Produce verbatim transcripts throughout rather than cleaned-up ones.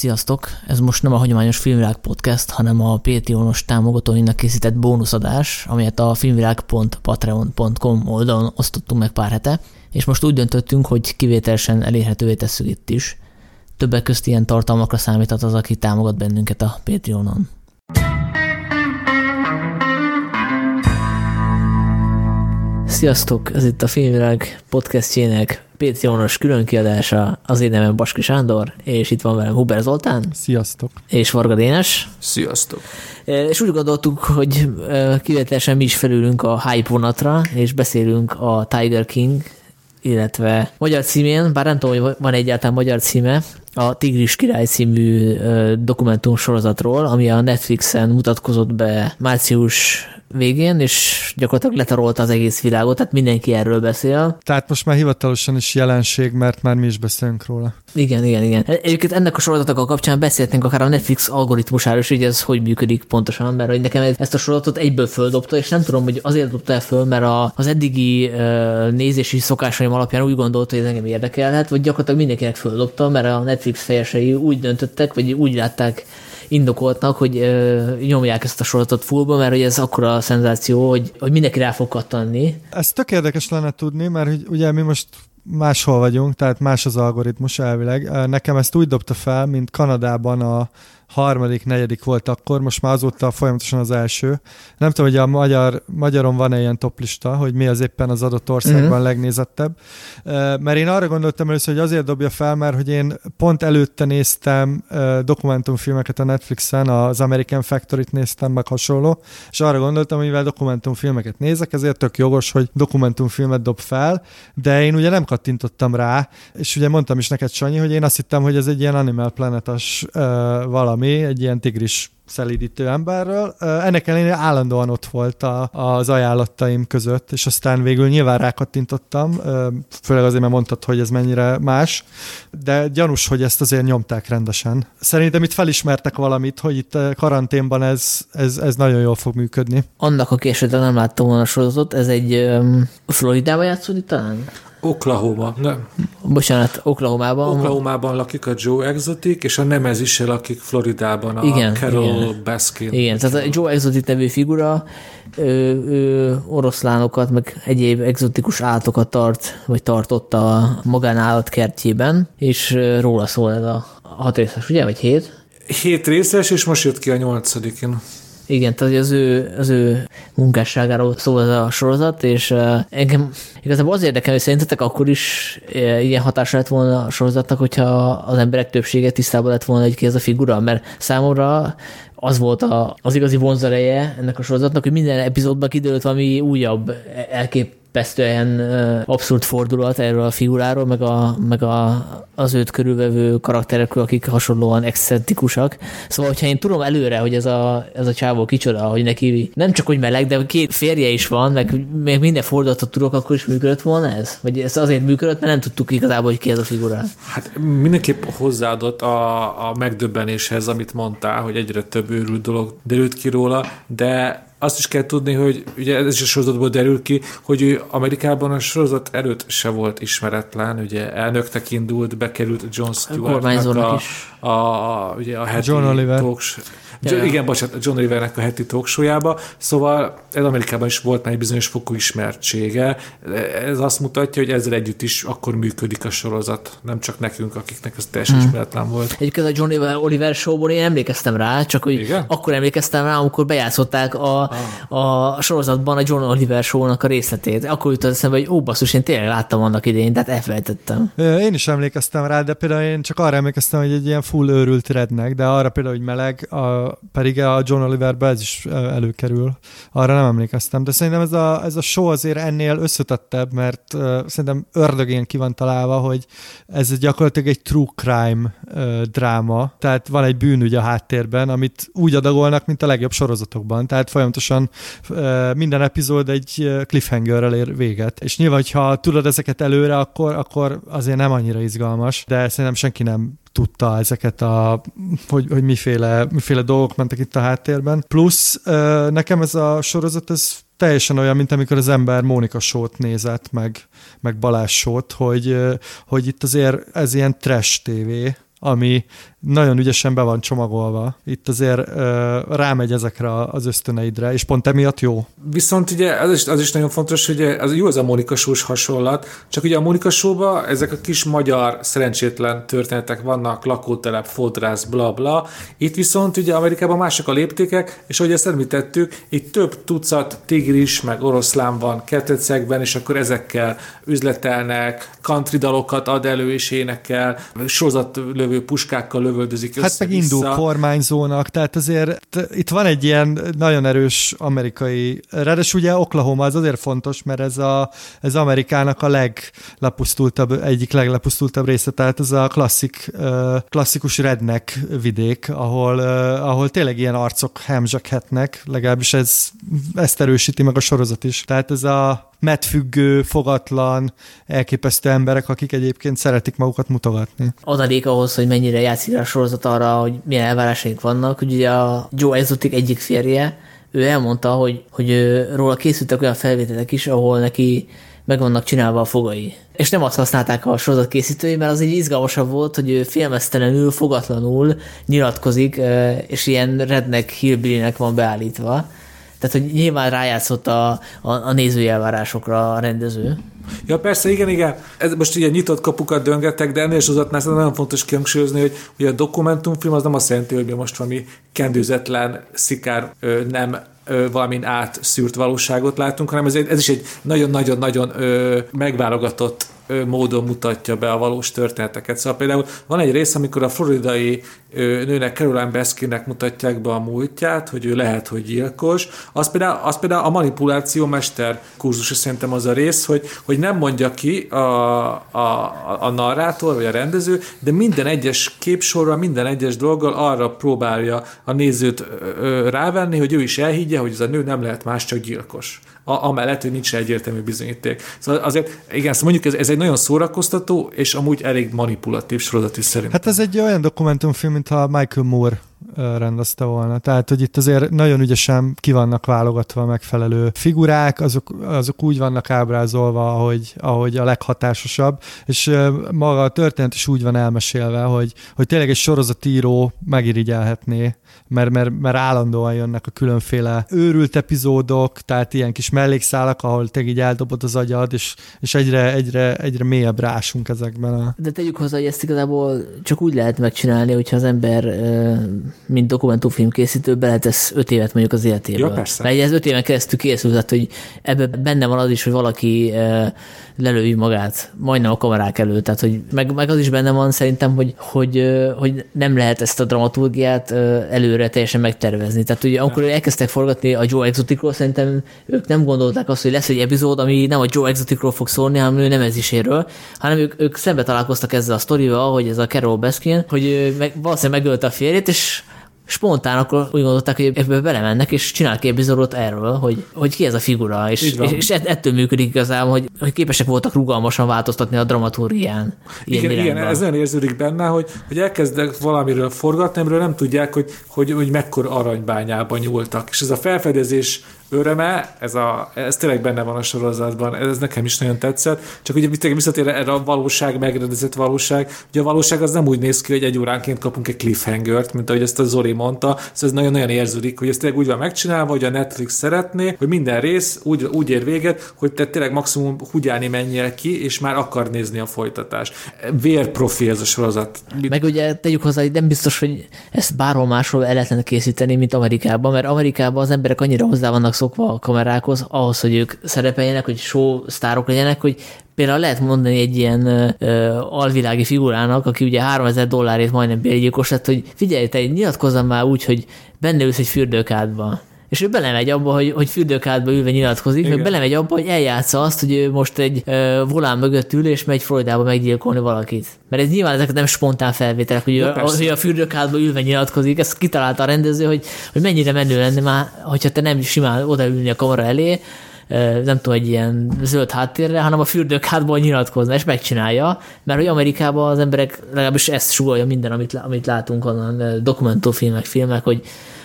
Sziasztok! Ez most nem a hagyományos Filmvilág Podcast, hanem a Patreonos támogatóinak készített bónuszadás, amelyet a filmvilág pont patreon pont com oldalon osztottunk meg pár hete, és most úgy döntöttünk, hogy kivételesen elérhetővé tesszük itt is. Többek közt ilyen tartalmakra számíthat az, aki támogat bennünket a Patreonon. Sziasztok! Ez itt a Filmvilág podcastjének Patreonos különkiadása, az én nevem Baski Sándor, és itt van velem Huber Zoltán. Sziasztok! És Varga Dénes. Sziasztok! És úgy gondoltuk, hogy kivételesen mi is felülünk a hype vonatra, és beszélünk a Tiger King, illetve magyar címén, bár nem tudom, hogy van egyáltalán magyar címe, a Tigris Király című dokumentum sorozatról, ami a Netflixen mutatkozott be március végén, és gyakorlatilag letarolta az egész világot, tehát mindenki erről beszél. Tehát most már hivatalosan is jelenség, mert már mi is beszélünk róla. Igen, igen, igen. Egyébként ennek a sorozatok a kapcsán beszéltünk akár a Netflix algoritmusáról is, hogy ez hogy működik pontosan, mert hogy nekem ezt a sorozatot egyből földobta, és nem tudom, hogy azért dobta el föl, mert a, az eddigi nézési szokásaim alapján úgy gondolta, hogy ez engem érdekelhet, vagy gyakorlatilag mindenkinek földobta, mert a Netflix fejesei úgy döntöttek, vagy úgy látták indokoltnak, hogy ö, nyomják ezt a sorozatot fullba, mert hogy ez akkora szenzáció, hogy, hogy mindenki rá fog kattanni. Ez tök érdekes lenne tudni, mert hogy ugye mi most máshol vagyunk, tehát más az algoritmus elvileg. Nekem ezt úgy dobta fel, mint Kanadában a harmadik, negyedik volt akkor, most már azóta folyamatosan az első. Nem tudom, hogy a magyar, magyaron van-e ilyen toplista, hogy mi az éppen az adott országban uh-huh. legnézettebb. Mert én arra gondoltam először, hogy azért dobja fel, mert hogy én pont előtte néztem dokumentumfilmeket a Netflixen, az American Factory-t néztem, meg hasonló, és arra gondoltam, hogy mivel dokumentumfilmeket nézek, ezért tök jogos, hogy dokumentumfilmet dob fel, de én ugye nem kattintottam rá, és ugye mondtam is neked, Sanyi, hogy én azt hittem, hogy ez egy ilyen Animal Planet-as uh, valami, egy ilyen tigris szelídítő emberről. Ennek ellenére állandóan ott volt a, az ajánlataim között, és aztán végül nyilván rákattintottam, főleg azért, mert mondtad, hogy ez mennyire más, de gyanús, hogy ezt azért nyomták rendesen. Szerintem itt felismertek valamit, hogy itt karanténban ez, ez, ez nagyon jól fog működni. Annak, aki esetleg nem láttam volna a sorozatot, ez egy um, Floridában játszódik talán? Oklahoma, nem. Bocsánat, Oklahomában. Oklahomában lakik a Joe Exotic, és a nemezise lakik Floridában a igen, Carole igen. Baskin. Igen, tehát a Joe Exotic nevű figura ő, ő oroszlánokat, meg egyéb egzotikus állatokat tart, vagy tartotta a magánállatkertjében, és róla szól ez a hat részes, ugye? Vagy hét? Hét részes, és most jött ki a nyolcadikén. Igen, tehát az ő, az ő munkásságáról szól ez a sorozat, és engem igazából az érdekel, hogy szerintetek akkor is ilyen hatása lett volna a sorozatnak, hogyha az emberek többsége tisztában lett volna, hogy ki ez a figura, mert számomra az volt a, az igazi vonzereje ennek a sorozatnak, hogy minden epizódban kiderült valami újabb elkép, pesztően abszurd fordulat erről a figuráról, meg, a, meg a, az őt körülvevő karakterekről, akik hasonlóan excentrikusak. Szóval, hogyha én tudom előre, hogy ez a, ez a csávó kicsoda, hogy neki nem csak hogy meleg, de két férje is van, meg még minden fordulatot tudok, akkor is működött volna ez? Vagy ez azért működött, mert nem tudtuk igazából, hogy ki ez a figura. Hát mindenképp hozzáadott a, a megdöbbenéshez, amit mondtál, hogy egyre több őrült dolog derült ki róla, de azt is kell tudni, hogy ugye ez is a sorozatból derül ki, hogy ő Amerikában a sorozat előtt se volt ismeretlen, ugye elnöknek indult, bekerült John Stewartnak a, a, ugye a heti John Oliver. Talks, ja. Igen, bocsánat, John Olivernek a heti talkshow-jába, szóval ez Amerikában is volt már egy bizonyos fokú ismertsége, ez azt mutatja, hogy ezzel együtt is akkor működik a sorozat, nem csak nekünk, akiknek ez teljesen hmm. ismeretlen volt. Egyébként a John Oliver showból én emlékeztem rá, csak hogy igen? Akkor emlékeztem rá, amikor bejátszották a A, a sorozatban a John Oliver show-nak a részletét. Akkor jutott eszembe, hogy ó, basszus, én tényleg láttam annak idején, tehát elfelejtettem. Én is emlékeztem rá, de például én csak arra emlékeztem, hogy egy ilyen full őrült redneck, de arra például, hogy meleg, a, pedig a John Oliverbe ez is előkerül. Arra nem emlékeztem. De szerintem ez a, ez a show azért ennél összetettebb, mert uh, szerintem ördögén ki van találva, hogy ez gyakorlatilag egy true crime uh, dráma. Tehát van egy bűnügy a háttérben, amit úgy adagolnak, mint a legjobb sorozatokban. Tehát folyamatosan minden epizód egy cliffhangerrel ér véget. És nyilván, ha tudod ezeket előre, akkor, akkor azért nem annyira izgalmas, de szerintem senki nem tudta ezeket a, hogy, hogy miféle, miféle dolgok mentek itt a háttérben. Plusz nekem ez a sorozat, ez teljesen olyan, mint amikor az ember Mónika show-t nézett, meg, meg Balázs show-t, hogy, hogy itt azért ez ilyen trash tévé, ami nagyon ügyesen be van csomagolva. Itt azért ö, rámegy ezekre az ösztöneidre, és pont emiatt jó. Viszont ugye az is, az is nagyon fontos, hogy az, jó az a Mónika Sós hasonlat, csak ugye a Mónika Sóba ezek a kis magyar szerencsétlen történetek vannak, lakótelep, fodrász, bla bla. Itt viszont ugye Amerikában mások a léptékek, és ahogy ezt említettük, itt több tucat tigris, meg oroszlán van kertecekben, és akkor ezekkel üzletelnek, country dalokat ad elő és énekel, sorozatlövő puskákkal lövöldözik össze-vissza. Hát meg indul kormányzónak, tehát azért itt van egy ilyen nagyon erős amerikai, ráadásul ugye Oklahoma az azért fontos, mert ez, a, ez Amerikának a leglepusztultabb, egyik leglepusztultabb része, tehát ez a klasszik, klasszikus redneck vidék, ahol, ahol tényleg ilyen arcok hemzseghetnek, legalábbis ez, ezt erősíti meg a sorozat is. Tehát ez a medfüggő, fogatlan, elképesztő emberek, akik egyébként szeretik magukat mutogatni. Adalék ahhoz, hogy mennyire játszik a sorozat arra, hogy milyen elvárásaink vannak. Ugye a Joe Exotic egyik férje, ő elmondta, hogy, hogy róla készültek olyan felvételek is, ahol neki meg vannak csinálva a fogai. És nem azt használták a sorozat készítői, mert az így izgalmasabb volt, hogy ő filmesztelenül, fogatlanul nyilatkozik, és ilyen redneck hillbillynek van beállítva. Tehát, hogy nyilván rájátszott a, a, a nézői elvárásokra a rendező. Ja, persze, igen, igen. Ez most ugye nyitott kapukat döngetek, de ennél is azatnál nagyon fontos kihangsúlyozni, hogy ugye a dokumentumfilm az nem azt jelenti, hogy most valami kendőzetlen, szikár, nem valamin át szűrt valóságot látunk, hanem ez, ez is egy nagyon-nagyon-nagyon megválogatott módon mutatja be a valós történeteket. Szóval például van egy rész, amikor a floridai nőnek, Carole Baskinnek mutatják be a múltját, hogy ő lehet, hogy gyilkos. Az például, az például a manipuláció mester kurzus, és szerintem az a rész, hogy, hogy nem mondja ki a, a, a narrátor vagy a rendező, de minden egyes képsorra, minden egyes dolggal arra próbálja a nézőt rávenni, hogy ő is elhiggye, hogy ez a nő nem lehet más, csak gyilkos. A, amellett, hogy nincs egyértelmű bizonyíték. Szóval azért, igen, szóval mondjuk ez, ez egy nagyon szórakoztató, és amúgy elég manipulatív sorozat is szerint. Hát ez egy olyan dokumentumfilm, mintha Michael Moore rendezte volna. Tehát, hogy itt azért nagyon ügyesen ki vannak válogatva a megfelelő figurák, azok, azok úgy vannak ábrázolva, ahogy, ahogy a leghatásosabb, és maga a történet is úgy van elmesélve, hogy, hogy tényleg egy sorozatíró megirigyelhetné, mert, mert, mert állandóan jönnek a különféle őrült epizódok, tehát ilyen kis mellékszálak, ahol te így eldobod az agyad, és, és egyre, egyre, egyre mélyebb rásunk ezekben. A... De tegyük hozzá, hogy ezt igazából csak úgy lehet megcsinálni, hogyha az ember mint dokumentumfilm készítő, beletesz öt évet mondjuk az életéből. Ja, persze. Mert ez öt éven keresztül készül, tehát hogy ebben benne van az is, hogy valaki lelői magát, majdnem a kamerák előtt, tehát hogy meg, meg az is benne van szerintem, hogy, hogy, hogy nem lehet ezt a dramaturgiát előre teljesen megtervezni. Tehát ugye amikor elkezdtek forgatni a Joe Exoticról, szerintem ők nem gondolták azt, hogy lesz egy epizód, ami nem a Joe Exoticról fog szólni, hanem ő nem ez is éről, hanem ők, ők szembe találkoztak ezzel a sztorival, hogy ez a Carole Baskin, hogy meg, valószínűleg megölte a férjét, és spontán akkor úgy gondolták, hogy ebből belemennek, és csinálják egy bizorot erről, hogy, hogy ki ez a figura, és, és, és ettől működik igazából, hogy, hogy képesek voltak rugalmasan változtatni a dramaturgián. Igen, igen, ez olyan érződik benne, hogy, hogy elkezdek valamiről forgatni, amiről nem tudják, hogy, hogy, hogy mekkora aranybányában nyúltak. És ez a felfedezés öröme, ez, a, ez tényleg benne van a sorozatban, ez nekem is nagyon tetszett, csak ugye visszatér erre a valóság, megrendezett valóság, ugye a valóság az nem úgy néz ki, hogy egy óránként kapunk egy cliffhangert, mint ahogy ezt a Zoli mondta, szóval ez nagyon-nagyon érződik, hogy ez tényleg úgy van megcsinálva, hogy a Netflix szeretné, hogy minden rész úgy, úgy ér véget, hogy te tényleg maximum húgyálni menjél ki, és már akar nézni a folytatást. Vérprofi ez a sorozat. Meg ugye tegyük hozzá, hogy nem biztos, hogy ezt bárhol máshol el lehetne készíteni, mint Amerikában, mert Amerikában az emberek annyira hozzá vannak szokva a kamerákhoz, ahhoz, hogy ők szerepeljenek, hogy show sztárok legyenek, hogy például lehet mondani egy ilyen ö, alvilági figurának, aki ugye háromezer dollárért majdnem bérgyilkos lett, hogy figyelj, te nyilatkozzam már úgy, hogy benne ülsz egy fürdőkádban. És ő belemegy abba, hogy, hogy fürdőkádba ülve nyilatkozik, meg belemegy abba, hogy eljátsza azt, hogy ő most egy ö, volán mögött ül, és megy Floridába meggyilkolni valakit. Mert ez nyilván ezek nem spontán felvételek, hogy ja, az, hogy a fürdőkádba ülve nyilatkozik, ezt kitalálta a rendező, hogy, hogy mennyire menő lenne már, hogyha te nem simán odaülni a kamera elé, nem tudom, egy ilyen zöld háttérre, hanem a fürdőkádból nyilatkozna, és megcsinálja, mert hogy Amerikában az emberek, legalábbis ezt sugalja minden, amit, amit látunk onnan, dokumentumfilmek, filmek, hogy,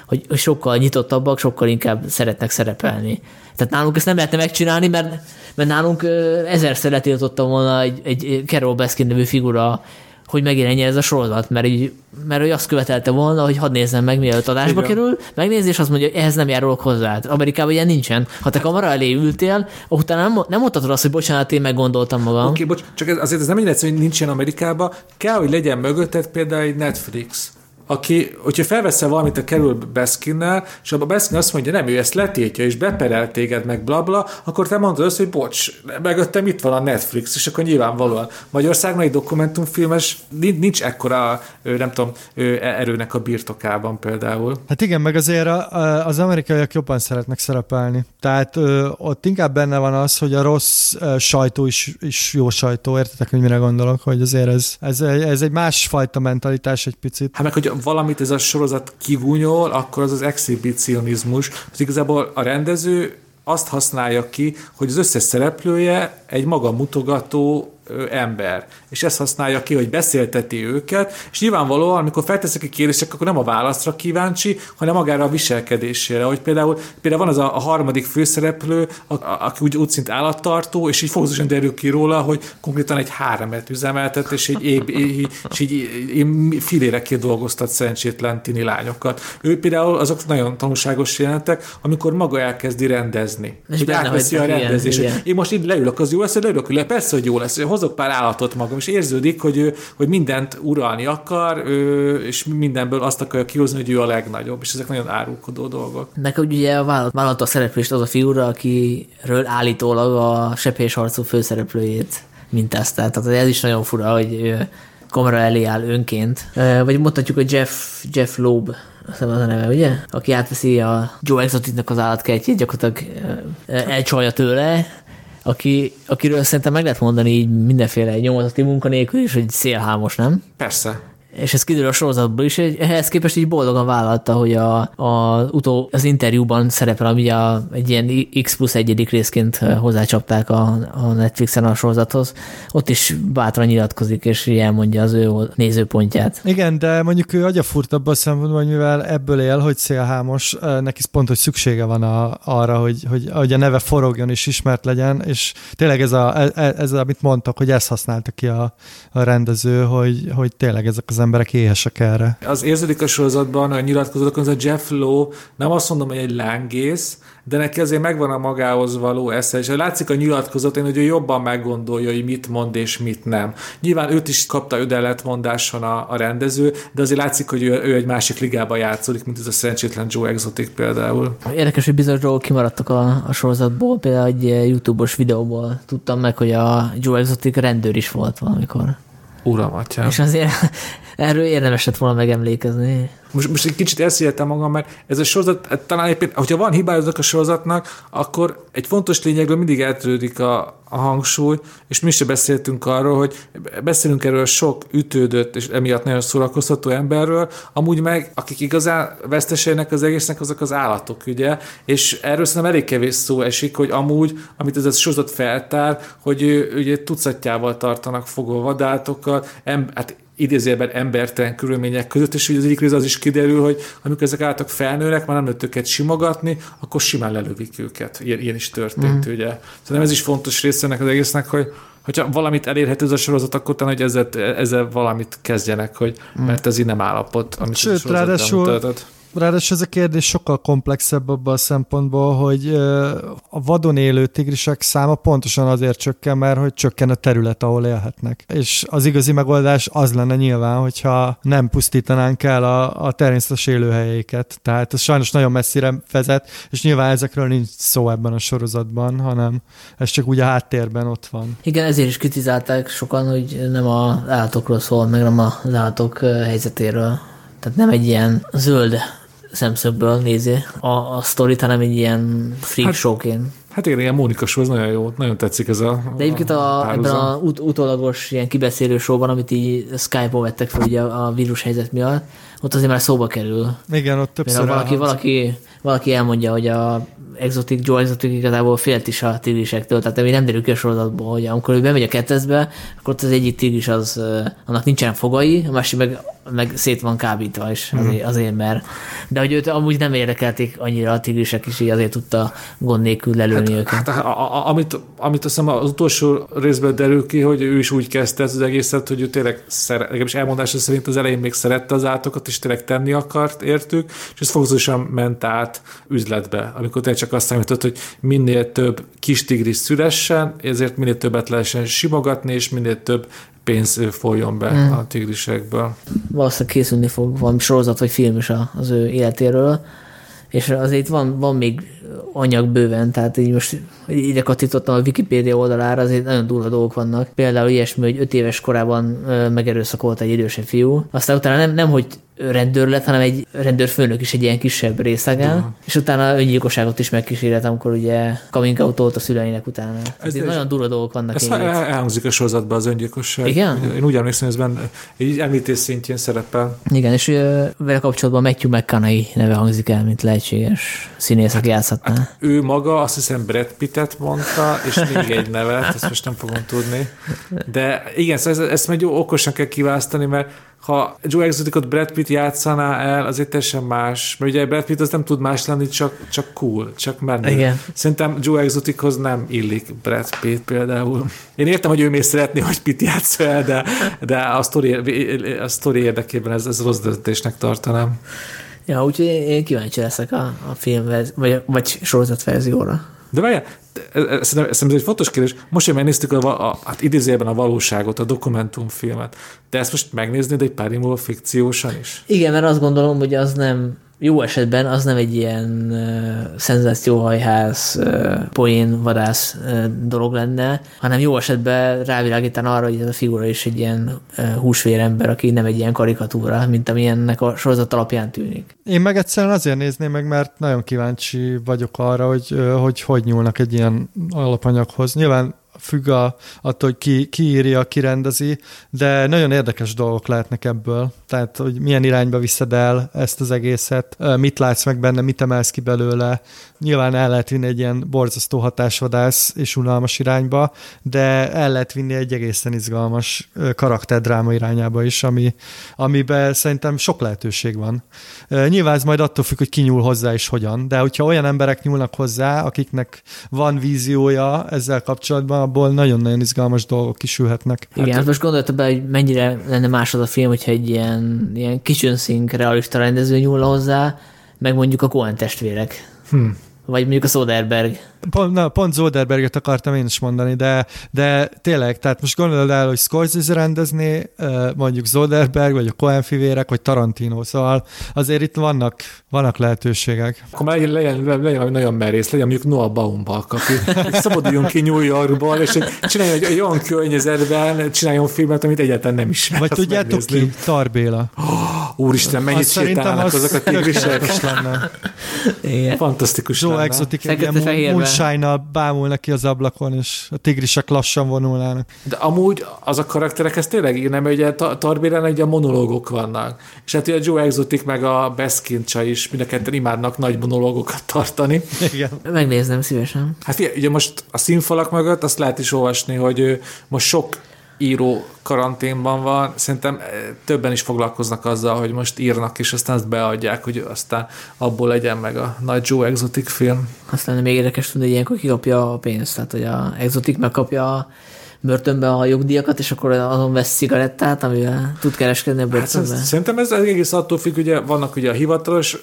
hogy sokkal nyitottabbak, sokkal inkább szeretnek szerepelni. Tehát nálunk ezt nem lehetne megcsinálni, mert, mert nálunk ezerszer letiltotta volna egy, egy Carole Baskin nevű figura hogy megjelenjen ez a sorozat, mert, így, mert ő azt követelte volna, hogy hadd nézzem meg, mielőtt adásba igen. kerül, megnézi, és azt mondja, hogy ehhez nem járulok hozzá. Amerikában ilyen nincsen. Ha te kamera elé ültél, utána nem, nem mondhatod azt, hogy bocsánat, én meggondoltam magam. Oké, bocs, csak ez, azért ez nem egy egyszerű, hogy nincsen Amerikában. Kell, hogy legyen mögötted például egy Netflix, aki, hogyha felveszel valamit a Carole Baskinnel, és a Baskin azt mondja, nem, ő ezt letiltja, és beperel téged, meg blabla, akkor te mondod azt, hogy bocs, megöttem, itt van a Netflix, és akkor nyilvánvalóan Magyarországon egy dokumentumfilmes nincs ekkora, nem tudom, erőnek a birtokában például. Hát igen, meg azért az amerikaiak jobban szeretnek szerepelni. Tehát ott inkább benne van az, hogy a rossz sajtó is, is jó sajtó, értetek, hogy mire gondolok, hogy azért ez, ez, ez egy másfajta mentalitás egy picit. Hát meg, hogy valamit ez a sorozat kigúnyol, akkor az az exhibicionizmus. Az igazából a rendező azt használja ki, hogy az összes szereplője egy maga mutogató ember. És ezt használja ki, hogy beszélteti őket, és nyilvánvalóan, amikor felteszek egy kérdések, akkor nem a válaszra kíváncsi, hanem magára a viselkedésére. Hogy például, például van az a, a harmadik főszereplő, aki úgy, úgy szint állattartó, és így fokozatosan derül ki róla, hogy konkrétan egy háremet üzemeltet, és így, éb, így, és így filérekért dolgoztat szerencsétlen tini lányokat. Ő például azok nagyon tanulságos jelentek, amikor maga elkezdi rendezni. És hogy átveszi a rendezés. Ilyen, én most így leülök, az jó lesz, hogy leülök, le, persze, hogy jó lesz, hozok pár állatot magam, és érződik, hogy ő, hogy mindent uralni akar, ő, és mindenből azt akarja kihozni, hogy ő a legnagyobb, és ezek nagyon árulkodó dolgok. Nekem ugye vállalta a szereplést az a figura, akiről állítólag a sepphés harcú főszereplőjét mintázták. Tehát ez is nagyon fura, hogy kamera elé áll önként. Vagy mondhatjuk, hogy Jeff, Jeff Lowe, azt hiszem az a neve, ugye? Aki átveszi a Joe Exoticnak az állatkertjét, gyakorlatilag elcsalja tőle, Aki, akiről szerintem meg lehet mondani így mindenféle nyomozati munkanélkül is, hogy szélhámos, nem? Persze. És ez kiderül a sorozatból is, ehhez képest így boldogan vállalta, hogy a, a utó, az interjúban szerepel, ami a, egy ilyen X plusz egyedik részként hozzácsapták a, a Netflixen a sorozathoz. Ott is bátran nyilatkozik, és elmondja az ő nézőpontját. Igen, de mondjuk ő agyafurtabb a szempontból, hogy mivel ebből él, hogy szélhámos, neki pont, hogy szüksége van a, arra, hogy, hogy, hogy a neve forogjon és ismert legyen, és tényleg ez, a, ez amit mondtak, hogy ezt használta ki a, a rendező, hogy, hogy tényleg ezek az emberek éhesek erre. Az érződik a sorozatban, hogy nyilatkozottak, hogy a Jeff Lowe, nem azt mondom, hogy egy lángész, de neki azért megvan a magához való esze, és látszik a nyilatkozatén, hogy ő jobban meggondolja, hogy mit mond és mit nem. Nyilván őt is kapta ödelletmondáson a, a rendező, de azért látszik, hogy ő, ő egy másik ligába játszódik, mint ez a szerencsétlen Joe Exotic például. Érdekes, hogy bizonyos dolgok kimaradtak a, a sorozatból, például egy YouTube-os videóból tudtam meg, hogy a Joe Exotic rendőr is volt valamikor. Uram, atyám. És azért erről érdemes lett volna megemlékezni. Most, most egy kicsit elszíjeltem magam, mert ez a sorozat, talán éppen, hogyha van hibázatok a sorozatnak, akkor egy fontos lényegről mindig eltörődik a, a hangsúly, és mi is beszéltünk arról, hogy beszélünk erről sok ütődött, és emiatt nagyon szórakoztató emberről, amúgy meg, akik igazán veszteseinek az egésznek, azok az állatok, ugye? És erről szerintem elég kevés szó esik, hogy amúgy, amit ez a sorozat feltár, hogy ugye tucatjával tartanak fogva vadátokkal, em, hát idézőjelben embertelen körülmények között, és ugye az egyik rész az is kiderül, hogy amikor ezek álltak felnőnek, már nem lehet őket simogatni, akkor simán lelövik őket. Ilyen, ilyen is történt, mm. ugye. Szerintem ez is fontos része ennek az egésznek, hogy hogyha valamit elérhető ez a sorozat, akkor utána, hogy ezzel, ezzel valamit kezdjenek, hogy, mm. mert ez így nem állapot, amit sőt, ez a sorozatban mutatott. Ráadásul ez a kérdés sokkal komplexebb abban a szempontból, hogy a vadon élő tigrisek száma pontosan azért csökken, mert hogy csökken a terület, ahol élhetnek. És az igazi megoldás az lenne nyilván, hogyha nem pusztítanánk el a, a természetes élőhelyeiket. Tehát ez sajnos nagyon messzire vezet, és nyilván ezekről nincs szó ebben a sorozatban, hanem ez csak úgy a háttérben ott van. Igen, ezért is kritizálták sokan, hogy nem az állatokról szól, meg nem az állatok helyzetéről. Tehát nem egy ilyen zöld szemszögből nézi a, a sztorit, hanem egy ilyen freak hát, showként. Hát igen, ilyen Mónika show, ez nagyon jó, nagyon tetszik ez a De egyébként a, ebben az ut- utólagos ilyen kibeszélő showban, amit így Skype-on vettek fel ugye a, a vírushelyzet miatt, ott azért már szóba kerül. Igen, ott többször valaki, valaki, valaki elmondja, hogy a Exotic, Joe Exotic igazából félt is a tigrisektől, tehát ami nem derül ki a sorozatból, hogy amikor ő bemegy a kettesbe, akkor ott az egyik tigris az, annak nincsen fogai, a másik meg, meg szét van kábítva is, azért, azért mert. De hogy őt amúgy nem érdekelték annyira a tigrisek is, így azért tudta gond nélkül lelőni hát, őket. Hát, a, a, amit, amit azt hiszem az utolsó részben derül ki, hogy ő is úgy kezdte az egészet, hogy ő tényleg szeret, legalábbis elmondása szerint az elején még szerette az átokat, és tényleg tenni akart értük, és ez fokozatosan ment át üzletbe, amikor tényleg csak azt számított, hogy minél több kis tigris szülessen, ezért minél többet lehessen simogatni, és minél több pénz folyjon be hmm. a tigrisekből. Valószínűleg készülni fog valami sorozat vagy film is az ő életéről, és azért van, van még anyag bőven, tehát így most ide kattintottam a Wikipédia oldalára, azért nagyon durva dolgok vannak. Például ilyesmi, hogy öt éves korában megerőszakolt egy idősebb fiú. Aztán utána nem, nem hogy rendőr lett, hanem egy rendőrfőnök is egy ilyen kisebb részegen, uh-huh. és utána öngyilkosságot is megkísérlet, amikor ugye coming out-olt a szüleinek utána. Ez nagyon durva dolgok vannak. Ez elhangzik a sorozatban az öngyilkosság. Igen? Én úgy emlékszem, hogy ezben egy említés szintjén szerepel. Igen, és vele kapcsolatban Matthew McConaughey neve hangzik el, mint lehetséges színész, aki játszhatná. Hát ő maga azt hiszem Brad Pittet mondta, és még egy nevet, ezt most nem fogom tudni. De igen, szóval ezt, ezt meg jó okosan kell kiválasztani, mert ha Joe Exoticot Brad Pitt játszaná el, azért teljesen más. Mert ugye Brad Pitt az nem tud más lenni, csak, csak cool, csak menő. Igen. Szerintem Joe Exotichoz nem illik Brad Pitt például. Én értem, hogy ő még szeretné, hogy Pitt játssza el, de, de a sztori, a sztori érdekében ez, ez rossz döntésnek tartanám. Ja, úgyhogy én kíváncsi leszek a, a film, vagy, vagy sorozat verzióra. De várjál, szerintem ez egy fontos kérdés. Most, hogy megnéztük a, a, hát idézőjelben a valóságot, a dokumentumfilmet, de ezt most megnéznéd egy pár év múlva fikciósan is? Igen, mert azt gondolom, hogy az nem, jó esetben az nem egy ilyen uh, szenzációhajház, uh, poén, vadász uh, dolog lenne, hanem jó esetben rávilágítani arra, hogy ez a figura is egy ilyen uh, húsvér ember, aki nem egy ilyen karikatúra, mint amilyennek a sorozat alapján tűnik. Én meg egyszerűen azért nézném meg, mert nagyon kíváncsi vagyok arra, hogy uh, hogy, hogy nyúlnak egy ilyen alapanyaghoz. Nyilván függ a, attól, hogy ki, ki írja, ki rendezi, de nagyon érdekes dolgok lehetnek ebből. Tehát, hogy milyen irányba viszed el ezt az egészet, mit látsz meg benne, mit emelsz ki belőle. Nyilván el lehet vinni egy ilyen borzasztó hatásvadász és unalmas irányba, de el lehet vinni egy egészen izgalmas karakterdráma irányába is, ami, amiben szerintem sok lehetőség van. Nyilván ez majd attól függ, hogy ki nyúl hozzá és hogyan, de hogyha olyan emberek nyúlnak hozzá, akiknek van víziója ezzel kapcsolatban, abból nagyon-nagyon izgalmas dolgok kisülhetnek. Igen, hát, most gondolta be, hogy mennyire lenne másod a film, hogyha egy ilyen, ilyen kitchen sink realista rendező nyúlna hozzá, meg mondjuk a Cohen testvérek. Hm. Vagy mondjuk a Soderbergh. Pont, na, pont Soderberghet akartam én is mondani, de, de tényleg, tehát most gondolod el, hogy Scorsese rendezné, mondjuk Soderbergh, vagy a Cohen fivérek, vagy Tarantino, szóval azért itt vannak, vannak lehetőségek. Akkor már legyen, legyen nagyon merész, legyen mondjuk Noah Baumbach, aki szabaduljon ki New Yorkból, és csináljon egy olyan környezetben, csináljon filmet, amit egyáltalán nem ismer. Vagy tudjátok ki? Tar Béla. Oh, úristen, mennyit sétálnak azok a tigrisek. Fantasztikus. Joe Exotic egy moonshine-nal bámulnak ki az ablakon, és a tigrisek lassan vonulnának. De amúgy az a karakterek, ez tényleg írnám, mert ugye Tar Bélán ugye monológok vannak. És hát ugye Joe Exotic meg a Baskin csaj is mind a ketten imádnak nagy monológokat tartani. Igen. Megnéznem szívesen. Hát figyelj, ugye most a színfalak mögött azt lehet is olvasni, hogy most sok író karanténban van, szerintem többen is foglalkoznak azzal, hogy most írnak, és aztán ezt beadják, hogy aztán abból legyen meg a nagy Joe Exotic film. Aztán még érdekes tudni, hogy ilyenkor kikapja a pénzt, tehát hogy a Exotic megkapja a börtönben a jogdíjakat, és akkor azon vesz cigarettát, amivel tud kereskedni a börtönben. Hát, szerintem ez egész attól függ, ugye vannak ugye a hivatalos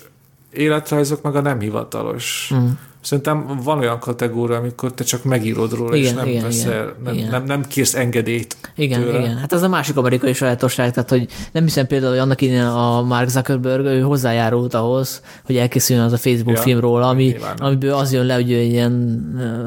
életrajzok, meg a nem hivatalos. Mm. Szerintem van olyan kategória, amikor te csak megírod róla, igen, és nem, igen, veszel, igen, nem, nem, nem kérsz engedélyt. Igen, tőle. Igen. Hát ez a másik amerikai sajátosság, tehát hogy nem hiszem például, hogy annak innen a Mark Zuckerberg, ő hozzájárult ahhoz, hogy elkészüljön az a Facebook ja, film róla, ami, amiből az jön le, hogy ő egy ilyen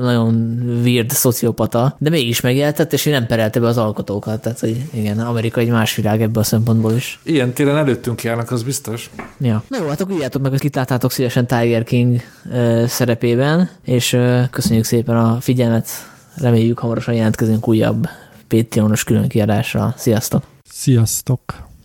nagyon weird szociopata, de mégis megjelentett, és ő nem perelte be az alkotókat, tehát hogy igen, Amerika egy más világ ebből a szempontból is. Ilyen téren előttünk járnak, az biztos. Ja. Na jó, hát akkor írjátok meg, hogy itt láttátok szívesen Tiger King uh, szerepét, és köszönjük szépen a figyelmet, reméljük hamarosan jelentkezünk újabb Péter János külön kiadásra. Sziasztok! Sziasztok!